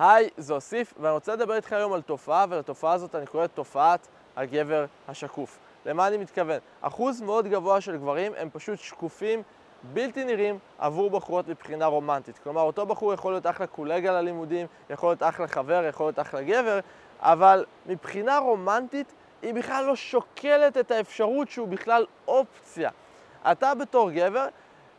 היי, זה אוסיף, ואני רוצה לדבר איתך היום על תופעה, ולתופעה הזאת אני קורא את תופעת הגבר השקוף. למה אני מתכוון? אחוז מאוד גבוה של גברים הם פשוט שקופים, בלתי נראים עבור בחורות מבחינה רומנטית. כלומר, אותו בחור יכול להיות אחלה קולגה ללימודים, יכול להיות אחלה חבר, יכול להיות אחלה גבר, אבל מבחינה רומנטית היא בכלל לא שוקלת את האפשרות שהוא בכלל אופציה. אתה בתור גבר,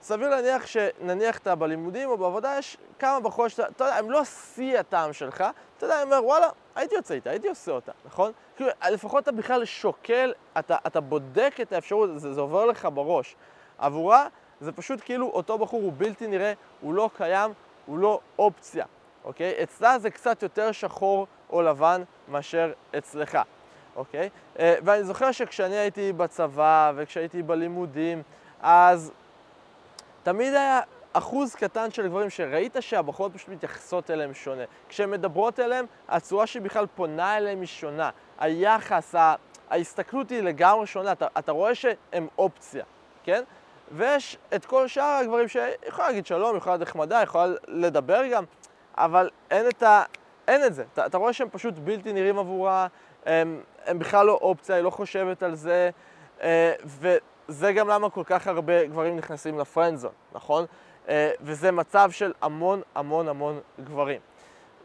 סביר להניח שנניח אתה בלימודים או בעבודה, יש כמה בחורות שאתה, אתה יודע, הם לא שיא הטעם שלך, אתה יודע, הם אומר, וואלה, הייתי יוצא איתה, הייתי עושה אותה, נכון? כאילו, לפחות אתה בכלל שוקל, אתה בודק את האפשרות, זה עובר לך בראש. עבורה, זה פשוט כאילו אותו בחור הוא בלתי נראה, הוא לא קיים, הוא לא אופציה, אוקיי? אצלה זה קצת יותר שחור או לבן מאשר אצלך, אוקיי? ואני זוכר שכשאני הייתי בצבא וכשהייתי בלימודים, אז תמיד היה אחוז קטן של גברים שראית שהבחורות פשוט מתייחסות אליהם שונה. כשהן מדברות אליהם, הצורה שבכלל פונה אליהם היא שונה. היחס, ההסתכלות היא לגמרי שונה. אתה רואה שהם אופציה, כן? ויש את כל שאר הגברים שיכולה להגיד שלום, יכולה לחמדה, יכולה לדבר גם, אבל אין את זה. אתה רואה שהם פשוט בלתי נראים עבורה, הם בכלל לא אופציה, היא לא חושבת על זה, זה גם למה כל כך הרבה גברים נכנסים לפרנדזון, נכון? וזה מצב של המון המון המון גברים.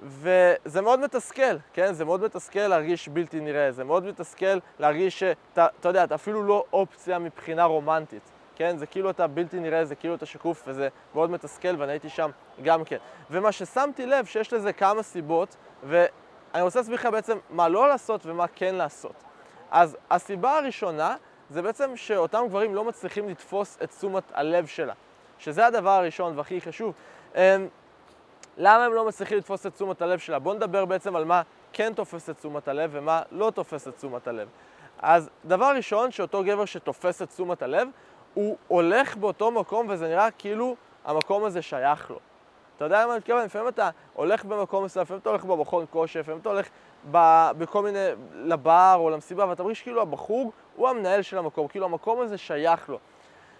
וזה מאוד מתסכל, כן? זה מאוד מתסכל להרגיש בלתי נראה, זה מאוד מתסכל להרגיש שאתה יודע, אתה אפילו לא אופציה מבחינה רומנטית, כן? זה כאילו אתה בלתי נראה, זה כאילו אתה שקוף, וזה מאוד מתסכל, ואני הייתי שם גם כן. ומה ששמתי לב שיש לזה כמה סיבות, ואני רוצה להסביר לך בעצם מה לא לעשות ומה כן לעשות. אז הסיבה הראשונה, זה בעצם שאותם גברים לא מצליחים לתפוס את תשומת הלב שלה, שזה הדבר הראשון והכי חשוב. למה הם לא מצליחים לתפוס את תשומת הלב שלה? בואו נדבר בעצם על מה כן תופס את תשומת הלב ומה לא תופס את תשומת הלב. אז דבר ראשון, שאותו גבר שתופס את תשומת הלב, הוא הולך באותו מקום וזה נראה כאילו המקום הזה שייך לו. אתה יודע למה אני מתכוון? לפעמים אתה הולך במקום מסוים, לפעמים אתה הולך במכון כושר, לפעמים אתה הולך בכל מיני, לבר או למסיבה, ואתה מרגיש כאילו הבחור הוא המנהל של המקום, כאילו המקום הזה שייך לו.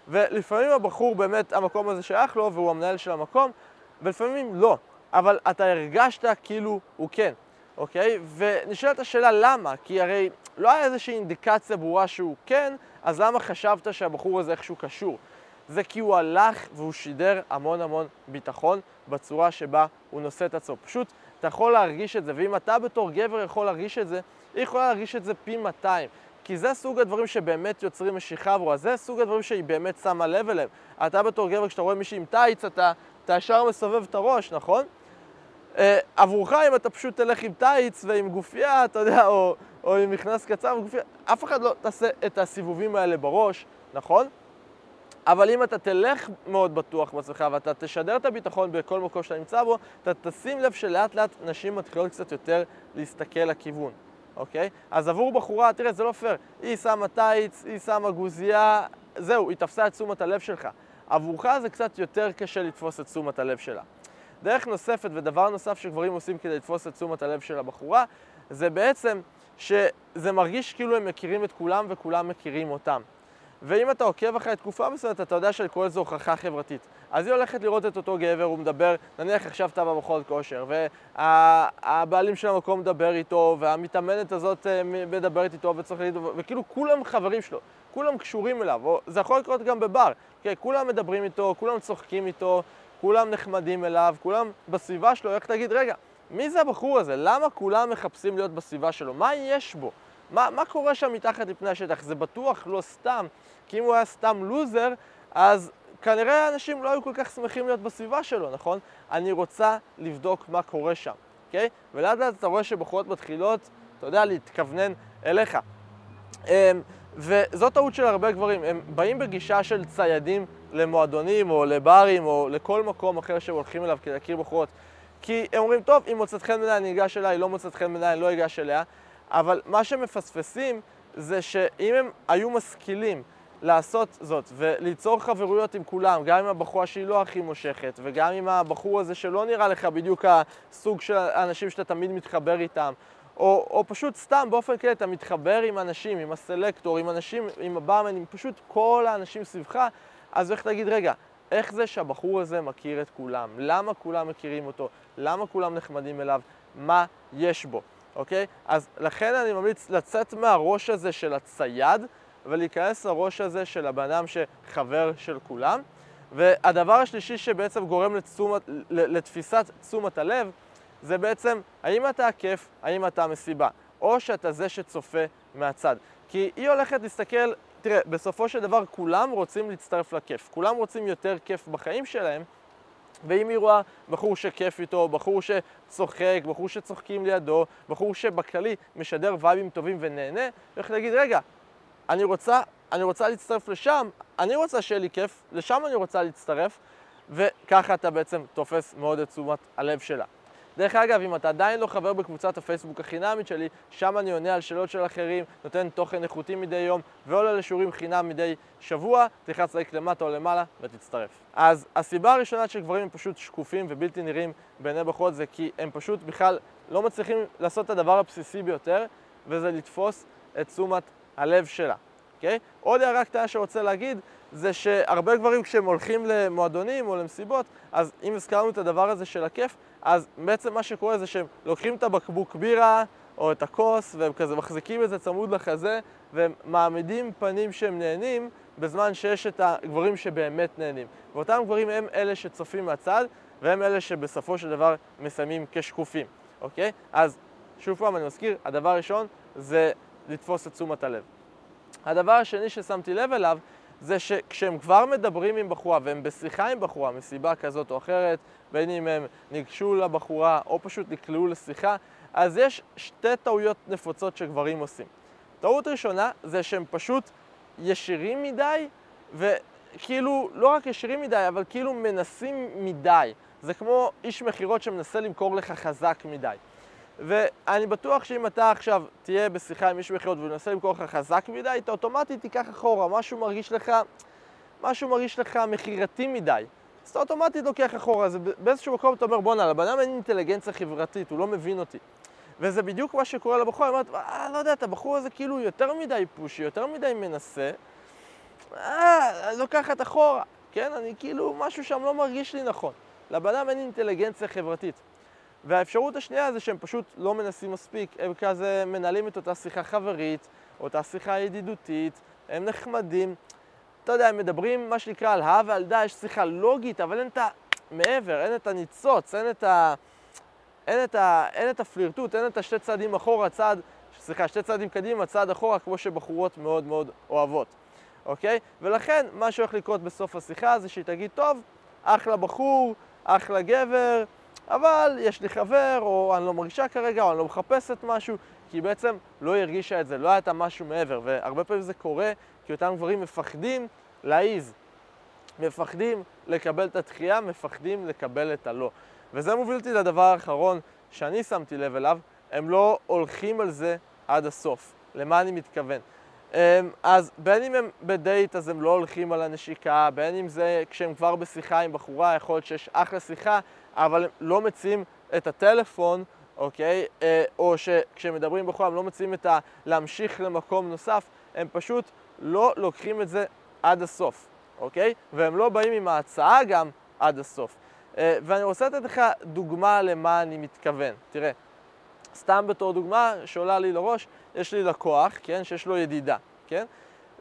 ולפעמים הבחור באמת המקום הזה שייך לו והוא המנהל של המקום, ולפעמים לא, אבל אתה הרגשת כאילו הוא כן, אוקיי? ונשאלת השאלה למה, כי הרי לא היה איזושהי אינדיקציה ברורה שהוא כן, אז למה חשבת שהבחור הזה איכשהו קשור? זה כי הוא הלך והוא שידר המון המון ביטחון בצורה שבה הוא נושא את עצמו. פשוט אתה יכול להרגיש את זה, ואם אתה בתור גבר יכול להרגיש את זה, היא יכולה להרגיש את זה פי 200. כי זה סוג הדברים שבאמת יוצרים משיכה עבורה, זה סוג הדברים שהיא באמת שמה לב אליהם. אתה בתור גבר, כשאתה רואה מישהי עם טייץ, אתה ישר מסובב את הראש, נכון? עבורך, אם אתה פשוט תלך עם טייץ ועם גופייה, אתה יודע, או עם מכנס קצר וגופייה, אף אחד לא תעשה את הסיבובים האלה בראש, נכון? אבל אם אתה תלך מאוד בטוח בעצמך ואתה תשדר את הביטחון בכל מקום שאתה נמצא בו, אתה תשים לב שלאט לאט נשים מתחילות קצת יותר להסתכל לכיוון, אוקיי? אז עבור בחורה, תראה, זה לא פייר, היא שמה טייץ, היא שמה גוזייה, זהו, היא תפסה את תשומת הלב שלך. עבורך זה קצת יותר קשה לתפוס את תשומת הלב שלה. דרך נוספת ודבר נוסף שגברים עושים כדי לתפוס את תשומת הלב של הבחורה, זה בעצם שזה מרגיש כאילו הם מכירים את כולם וכולם מכירים אותם. ואם אתה עוקב אחרי תקופה מסוימת, אתה יודע שלכל זו הוכחה חברתית. אז היא הולכת לראות את אותו גבר, הוא מדבר, נניח עכשיו אתה במכון כושר, והבעלים של המקום מדבר איתו, והמתאמנת הזאת מדברת איתו, וכאילו כולם חברים שלו, כולם קשורים אליו, זה יכול לקרות גם בבר, כולם מדברים איתו, כולם צוחקים איתו, כולם נחמדים אליו, כולם בסביבה שלו, איך תגיד, רגע, מי זה הבחור הזה? למה כולם מחפשים להיות בסביבה שלו? מה יש בו? מה קורה שם מתחת לפני השטח? זה בטוח לא סתם, כי אם הוא היה סתם לוזר, אז כנראה אנשים לא היו כל כך שמחים להיות בסביבה שלו, נכון? אני רוצה לבדוק מה קורה שם, אוקיי? ולעד לאט אתה רואה שבחורות מתחילות, אתה יודע, להתכוונן אליך. וזאת טעות של הרבה גברים, הם באים בגישה של ציידים למועדונים או לברים או לכל מקום אחר שהולכים אליו כדי להכיר בחורות. כי הם אומרים, טוב, אם מוצאת חן מנה אני אגש אליה, היא לא מוצאת חן מנה אני לא אגש אליה, אבל מה שמפספסים זה שאם הם היו משכילים לעשות זאת וליצור חברויות עם כולם, גם עם הבחורה שהיא לא הכי מושכת וגם עם הבחור הזה שלא נראה לך בדיוק הסוג של האנשים שאתה תמיד מתחבר איתם, או פשוט סתם באופן כלל אתה מתחבר עם אנשים, עם הסלקטור, עם אנשים, עם הבאמן, עם פשוט כל האנשים סביבך, אז איך תגיד, רגע, איך זה שהבחור הזה מכיר את כולם? למה כולם מכירים אותו? למה כולם נחמדים אליו? מה יש בו? אוקיי? אז לכן אני ממליץ לצאת מהראש הזה של הצייד ולהיכנס לראש הזה של הבן אדם שחבר של כולם. והדבר השלישי שבעצם גורם לתפיסת תשומת הלב זה בעצם האם אתה הכיף, האם אתה מסיבה, או שאתה זה שצופה מהצד. כי היא הולכת להסתכל, תראה, בסופו של דבר כולם רוצים להצטרף לכיף, כולם רוצים יותר כיף בחיים שלהם, ואם היא רואה בחור שכיף איתו, בחור שצוחק, בחור שצוחקים לידו, בחור שבכללי משדר וייבים טובים ונהנה, הולכת להגיד, רגע, אני רוצה להצטרף לשם, אני רוצה שיהיה לי כיף, לשם אני רוצה להצטרף, וככה אתה בעצם תופס מאוד את תשומת הלב שלה. דרך אגב, אם אתה עדיין לא חבר בקבוצת הפייסבוק החינמית שלי, שם אני עונה על שאלות של אחרים, נותן תוכן איכותי מדי יום ועולה לשיעורים חינם מדי שבוע, תלחץ לייק למטה או למעלה ותצטרף. אז הסיבה הראשונה שגברים הם פשוט שקופים ובלתי נראים בעיני בחורות זה כי הם פשוט בכלל לא מצליחים לעשות את הדבר הבסיסי ביותר, וזה לתפוס את תשומת הלב שלה. Okay? עוד הערה קטנה שרוצה להגיד זה שהרבה גברים כשהם הולכים למועדונים או למסיבות, אז אם הזכרנו את הדבר הזה של הכיף, אז בעצם מה שקורה זה שהם לוקחים את הבקבוק בירה או את הכוס והם כזה מחזיקים את זה צמוד לחזה והם מעמידים פנים שהם נהנים בזמן שיש את הגברים שבאמת נהנים. ואותם גברים הם אלה שצופים מהצד והם אלה שבסופו של דבר מסיימים כשקופים. אוקיי? אז שוב פעם אני מזכיר, הדבר הראשון זה לתפוס את תשומת הלב. הדבר השני ששמתי לב אליו זה שכשהם כבר מדברים עם בחורה והם בשיחה עם בחורה מסיבה כזאת או אחרת, בין אם הם ניגשו לבחורה או פשוט נקלעו לשיחה, אז יש שתי טעויות נפוצות שגברים עושים. טעות ראשונה זה שהם פשוט ישירים מדי, וכאילו לא רק ישירים מדי, אבל כאילו מנסים מדי. זה כמו איש מחירות שמנסה למכור לך חזק מדי. ואני בטוח שאם אתה עכשיו תהיה בשיחה עם מישהו בחיות ונסה למכור לך חזק מדי, אתה אוטומטית תיקח אחורה, משהו מרגיש לך מחירתי מדי. אז אתה אוטומטית לוקח אחורה, אז באיזשהו מקום אתה אומר, בונה, לבן אדם אין אינטליגנציה חברתית, הוא לא מבין אותי. וזה בדיוק מה שקורה לבחור, אני אומרת, לא יודע, את הבחור הזה כאילו יותר מדי פושי, יותר מדי מנסה, לוקחת אחורה, כן? אני כאילו, משהו שם לא מרגיש לי נכון. לבן אדם אין אינטליגנציה חברתית. והאפשרות השנייה זה שהם פשוט לא מנסים מספיק, הם כזה מנהלים את אותה שיחה חברית, אותה שיחה ידידותית, הם נחמדים, אתה יודע, הם מדברים מה שנקרא על ה' ועל ד', יש שיחה לוגית, אבל אין את המעבר, אין את הניצוץ, אין את הפלירטות, אין את השתי צעדים אחורה, שתי צעדים קדימה, צעד אחורה, כמו שבחורות מאוד מאוד אוהבות, אוקיי? ולכן מה שהולך לקרות בסוף השיחה זה שהיא תגיד, טוב, אחלה בחור, אחלה גבר, אבל יש לי חבר, או אני לא מרגישה כרגע, או אני לא מחפשת משהו, כי בעצם לא הרגישה את זה, לא הייתה משהו מעבר. והרבה פעמים זה קורה, כי אותם גברים מפחדים להעיז, מפחדים לקבל את הדחייה, מפחדים לקבל את הלא. וזה מוביל אותי לדבר האחרון שאני שמתי לב אליו, הם לא הולכים על זה עד הסוף. למה אני מתכוון? אז בין אם הם בדייט אז הם לא הולכים על הנשיקה, בין אם זה כשהם כבר בשיחה עם בחורה, יכול להיות שיש אחלה שיחה, אבל הם לא מציעים את הטלפון, אוקיי? או שכשהם מדברים בחורה הם לא מציעים את להמשיך למקום נוסף, הם פשוט לא לוקחים את זה עד הסוף, אוקיי? והם לא באים עם ההצעה גם עד הסוף. ואני רוצה לתת לך דוגמה למה אני מתכוון. תראה, סתם בתור דוגמה שעולה לי לראש, יש לי לקוח, כן, שיש לו ידידה, כן?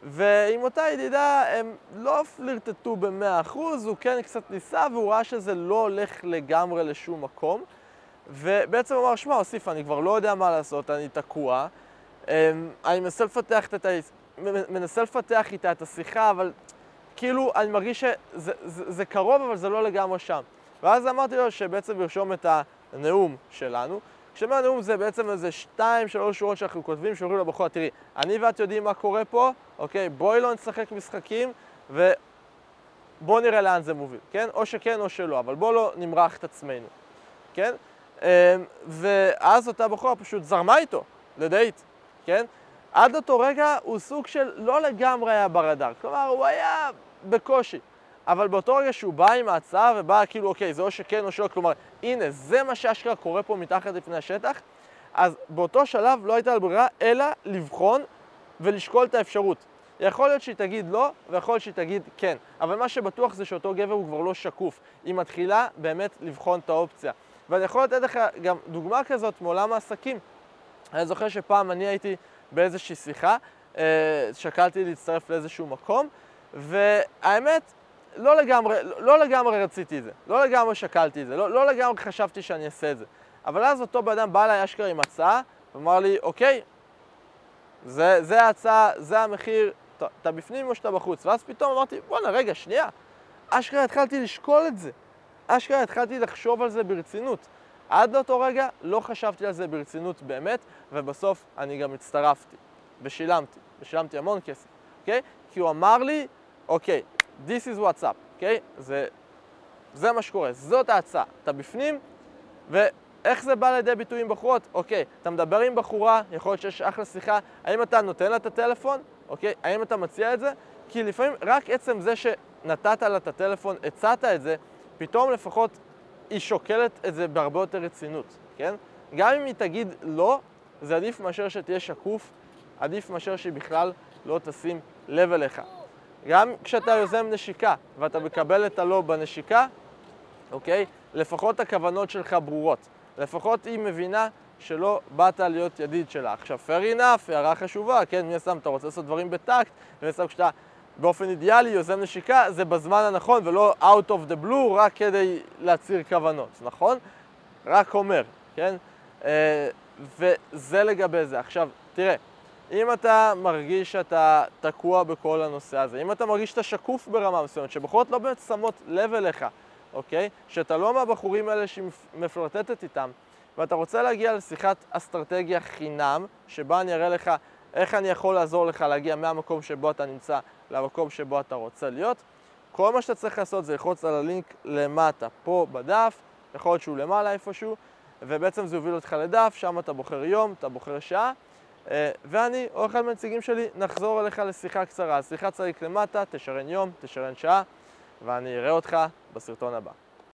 ועם אותה ידידה הם לא פלירטטו ב-100%, הוא כן קצת ניסה והוא ראה שזה לא הולך לגמרי לשום מקום, ובעצם הוא אמר, שמה, אוסיף, אני כבר לא יודע מה לעשות, אני תקוע, אני מנסה לפתח איתה את השיחה, אבל כאילו אני מרגיש שזה קרוב, אבל זה לא לגמרי שם. ואז אמרתי לו שבעצם ירשום את הנאום שלנו, כשמה הנאום זה בעצם איזה 2-3 שורות שאנחנו כותבים שאומרים לבחורה, תראי, אני ואת יודעים מה קורה פה, אוקיי, בואי לא נשחק משחקים ובואו נראה לאן זה מוביל, כן? או שכן או שלא, אבל בואו לא נמרח את עצמנו, כן? ואז אותה בחורה פשוט זרמה איתו לדייט, כן? עד אותו רגע הוא סוג של לא לגמרי היה ברדאר, כלומר הוא היה בקושי. אבל באותו רגע שהוא בא עם ההצעה ובא כאילו, אוקיי, זה או שכן או שלא, כלומר, הנה, זה מה שאשכרה קורה פה מתחת לפני השטח, אז באותו שלב לא הייתה ברירה, אלא לבחון ולשקול את האפשרות. יכול להיות שהיא תגיד לא, ויכול להיות שהיא תגיד כן. אבל מה שבטוח זה שאותו גבר הוא כבר לא שקוף. היא מתחילה באמת לבחון את האופציה. ואני יכול לתת לך גם דוגמה כזאת מעולם העסקים. אני זוכר שפעם אני הייתי באיזושהי שיחה, שקלתי להצטרף לאיזשהו מקום, והאמת, לא לגמרי רציתי את זה, לא לגמרי שקלתי את זה, לא לגמרי חשבתי שאני אעשה את זה. אבל אז אותו באדם בא אליי אשכרה עם הצעה, ואמר לי, אוקיי, זה ההצעה, זה המחיר, אתה בפנים או שאתה בחוץ? ואז פתאום אמרתי, בוא'נה, רגע, שנייה. אשכרה התחלתי לשקול את זה. אשכרה התחלתי לחשוב על זה ברצינות. עד לאותו רגע לא חשבתי על זה ברצינות באמת, ובסוף אני גם הצטרפתי. ושילמתי המון כסף, אוקיי? כי הוא אמר לי, אוקיי, this is what's up, אוקיי? זה מה שקורה, זאת ההצעה. אתה בפנים, ואיך זה בא לידי ביטוי עם בחורות? אוקיי, אתה מדבר עם בחורה, יכול להיות שיש אחלה שיחה, האם אתה נותן לה את הטלפון? אוקיי, האם אתה מציע את זה? כי לפעמים רק עצם זה שנתת לה את הטלפון, הצעת את זה, פתאום לפחות היא שוקלת את זה בהרבה יותר רצינות, כן? גם אם היא תגיד לא, זה עדיף מאשר שתהיה שקוף, עדיף מאשר שהיא בכלל לא תשים לב אליך. גם כשאתה יוזם נשיקה ואתה מקבל את הלא בנשיקה, אוקיי? לפחות הכוונות שלך ברורות. לפחות היא מבינה שלא באת להיות ידיד שלה. עכשיו, fair enough, הערה חשובה, כן? מי שם, אתה רוצה לעשות דברים בטקט, ומי שם כשאתה באופן אידיאלי יוזם נשיקה, זה בזמן הנכון ולא out of the blue, רק כדי להציר כוונות, נכון? רק אומר, כן? וזה לגבי זה. עכשיו, תראה, אם אתה מרגיש שאתה תקוע בכל הנושא הזה, אם אתה מרגיש שאתה שקוף ברמה מסוימת, שבחורות לא באמת שמות לב אליך, אוקיי? שאתה לא מהבחורים האלה שמפלטטת איתם, ואתה רוצה להגיע לשיחת אסטרטגיה חינם, שבה אני אראה לך איך אני יכול לעזור לך להגיע מהמקום שבו אתה נמצא למקום שבו אתה רוצה להיות. כל מה שאתה צריך לעשות זה לחוץ על הלינק למטה, פה בדף, יכול להיות שהוא למעלה איפשהו, ובעצם זה יוביל אותך לדף, שם אתה בוחר יום, אתה בוחר שעה, ואני או אחד מהנציגים שלי נחזור אליך לשיחה קצרה. שיחה צריך למטה, תשרן יום, תשרן שעה, ואני אראה אותך בסרטון הבא.